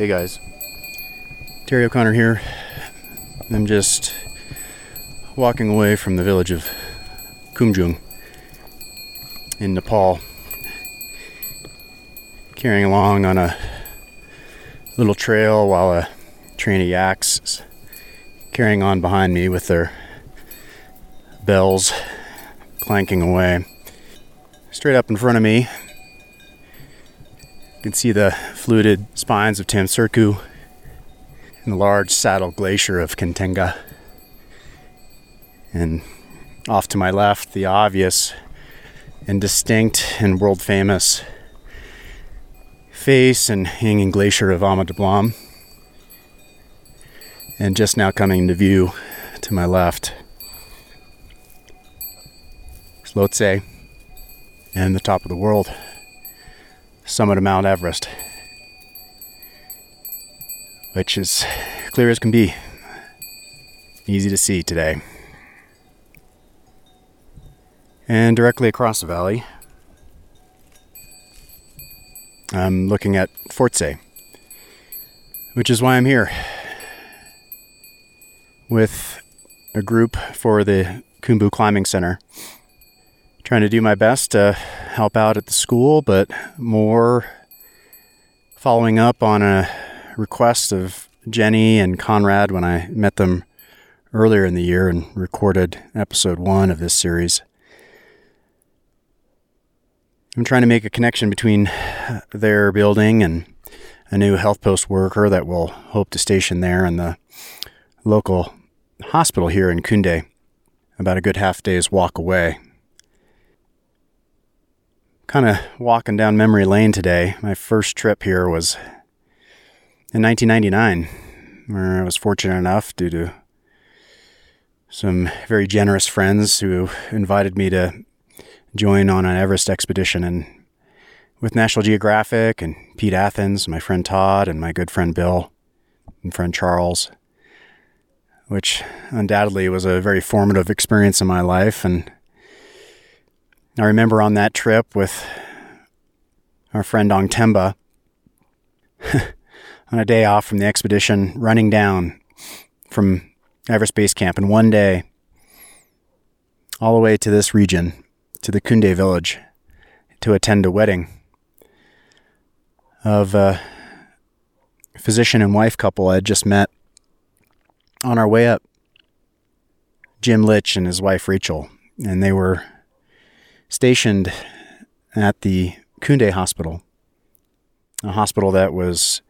Hey guys, Terry O'Connor here. I'm just walking away from the village of Khumjung in Nepal, carrying along on a little trail while a train of yaks is carrying on behind me with their bells clanking away. Straight up in front of me, you can see the fluted spines of Tamserku and the large saddle glacier of Kintenga. And off to my left, the obvious and distinct and world-famous face and hanging glacier of Amadablam. And just now coming into view to my left is Lhotse and the top of the world. Summit of Mount Everest, which is clear as can be, easy to see today. And directly across the valley, I'm looking at Fort Se, which is why I'm here with a group for the Khumbu Climbing Center. Trying to do my best to help out at the school, but more following up on a request of Jenny and Conrad when I met them earlier in the year and recorded episode 1 of this series. I'm trying to make a connection between their building and a new health post worker that we'll hope to station there and the local hospital here in Kunde, about a good half day's walk away. Kind of walking down memory lane today. My first trip here was in 1999, where I was fortunate enough, due to some very generous friends who invited me to join on an Everest expedition, and with National Geographic and Pete Athens, my friend Todd, and my good friend Bill, and friend Charles, which undoubtedly was a very formative experience in my life. And I remember on that trip with our friend Ong Temba, on a day off from the expedition, running down from Everest Base Camp in one day, all the way to this region, to the Kunde village, to attend a wedding of a physician and wife couple I had just met on our way up, Jim Litch and his wife Rachel, and they were stationed at the Kunde Hospital, a hospital that was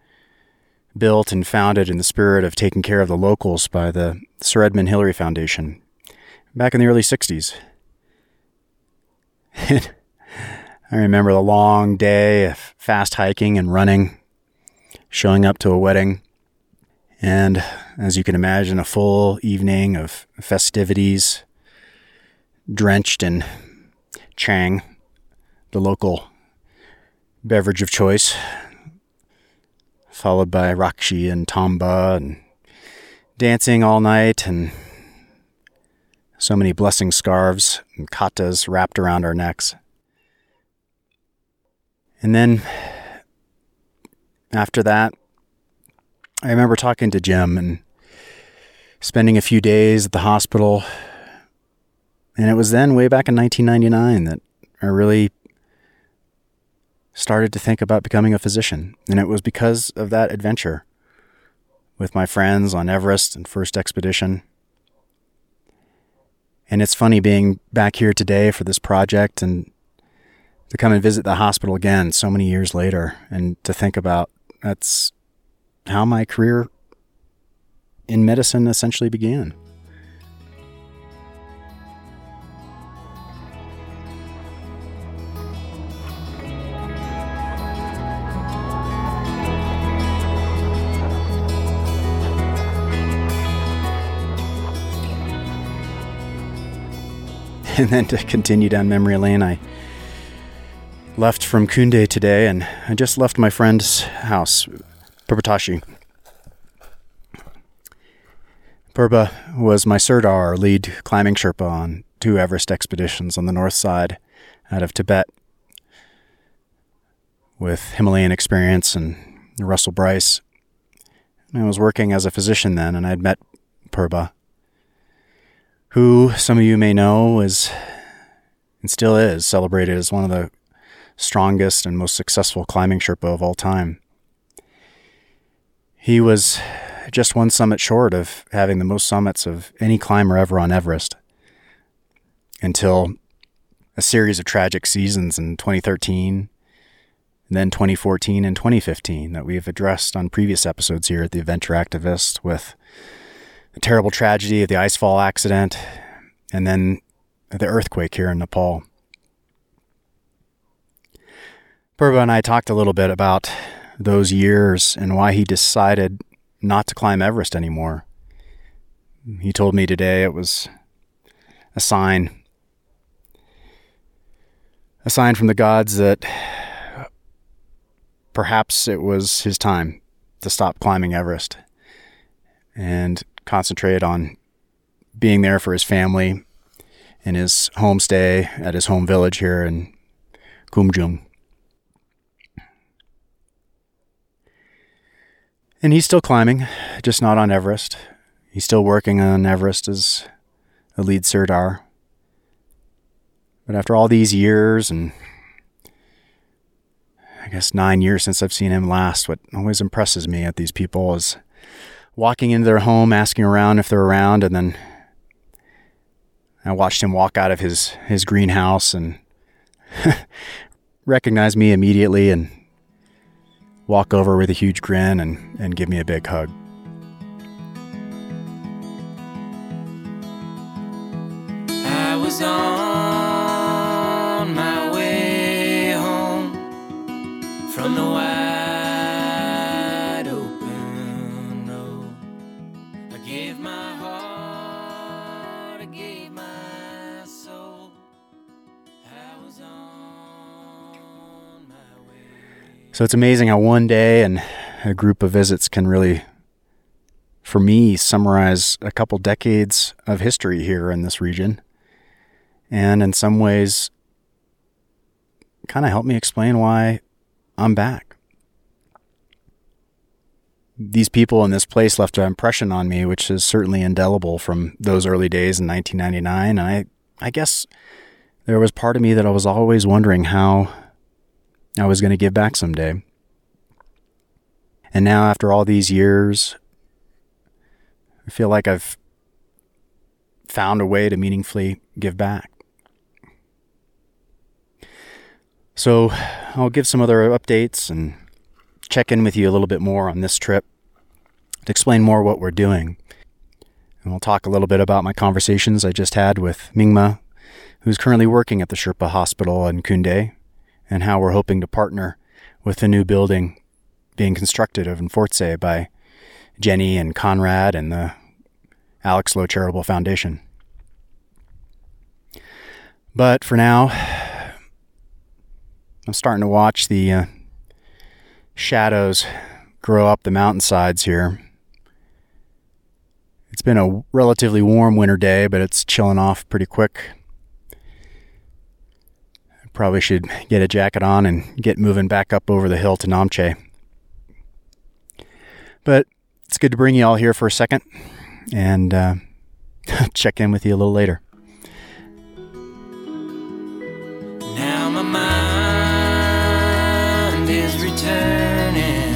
built and founded in the spirit of taking care of the locals by the Sir Edmund Hillary Foundation back in the early 60s. I remember the long day of fast hiking and running, showing up to a wedding, and as you can imagine, a full evening of festivities, drenched in Chang, the local beverage of choice, followed by Rakshi and Tamba, and dancing all night, and so many blessing scarves and katas wrapped around our necks. And then after that, I remember talking to Jim and spending a few days at the hospital. And it was then, way back in 1999, that I really started to think about becoming a physician. And it was because of that adventure with my friends on Everest and first expedition. And it's funny being back here today for this project and to come and visit the hospital again so many years later, and to think about that's how my career in medicine essentially began. And then to continue down memory lane, I left from Kunde today, and I just left my friend's house, Purba Tashi. Purba was my Sirdar, lead climbing Sherpa on 2 Everest expeditions on the north side out of Tibet, with Himalayan experience, and Russell Brice I was working as a physician then, and I'd met Purba, who some of you may know is, and still is, celebrated as one of the strongest and most successful climbing Sherpa of all time. He was just one summit short of having the most summits of any climber ever on Everest, until a series of tragic seasons in 2013, and then 2014 and 2015 that we've addressed on previous episodes here at The Adventure Activist, with the terrible tragedy of the icefall accident and then the earthquake here in Nepal. Purba and I talked a little bit about those years and why he decided not to climb Everest anymore. He told me today it was a sign. A sign from the gods that perhaps it was his time to stop climbing Everest and concentrate on being there for his family in his homestay at his home village here in Khumjung. And he's still climbing, just not on Everest. He's still working on Everest as a lead sirdar. But after all these years, and I guess 9 years since I've seen him last, what always impresses me at these people is walking into their home, asking around if they're around, and then I watched him walk out of his greenhouse and recognize me immediately and walk over with a huge grin and give me a big hug. I was on my way home from the wide open road. I gave my heart, I gave my soul. I was on my way. So it's amazing how one day and a group of visits can really, for me, summarize a couple decades of history here in this region. And in some ways, kind of help me explain why I'm back. These people in this place left an impression on me, which is certainly indelible from those early days in 1999. And I guess there was part of me that I was always wondering how I was going to give back someday. And now, after all these years, I feel like I've found a way to meaningfully give back. So I'll give some other updates and check in with you a little bit more on this trip to explain more what we're doing. And we'll talk a little bit about my conversations I just had with Mingma, who's currently working at the Sherpa Hospital in Kunde, and how we're hoping to partner with the new building being constructed over in Fort Se by Jenny and Conrad and the Alex Lowe Charitable Foundation. But for now, I'm starting to watch the shadows grow up the mountainsides here. It's been a relatively warm winter day, but it's chilling off pretty quick. I probably should get a jacket on and get moving back up over the hill to Namche. But it's good to bring you all here for a second and check in with you a little later. Now my mind is returning,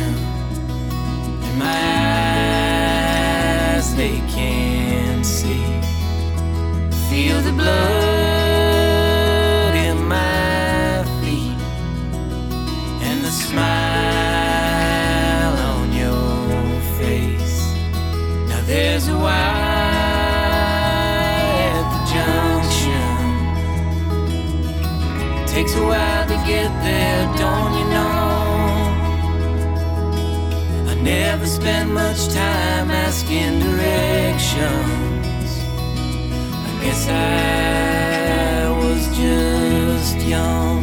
and my eyes, they can see. Feel the blood in my feet, and the smile on your face. Now there's a while. Takes a while to get there, don't you know? I never spent much time asking directions. I guess I was just young.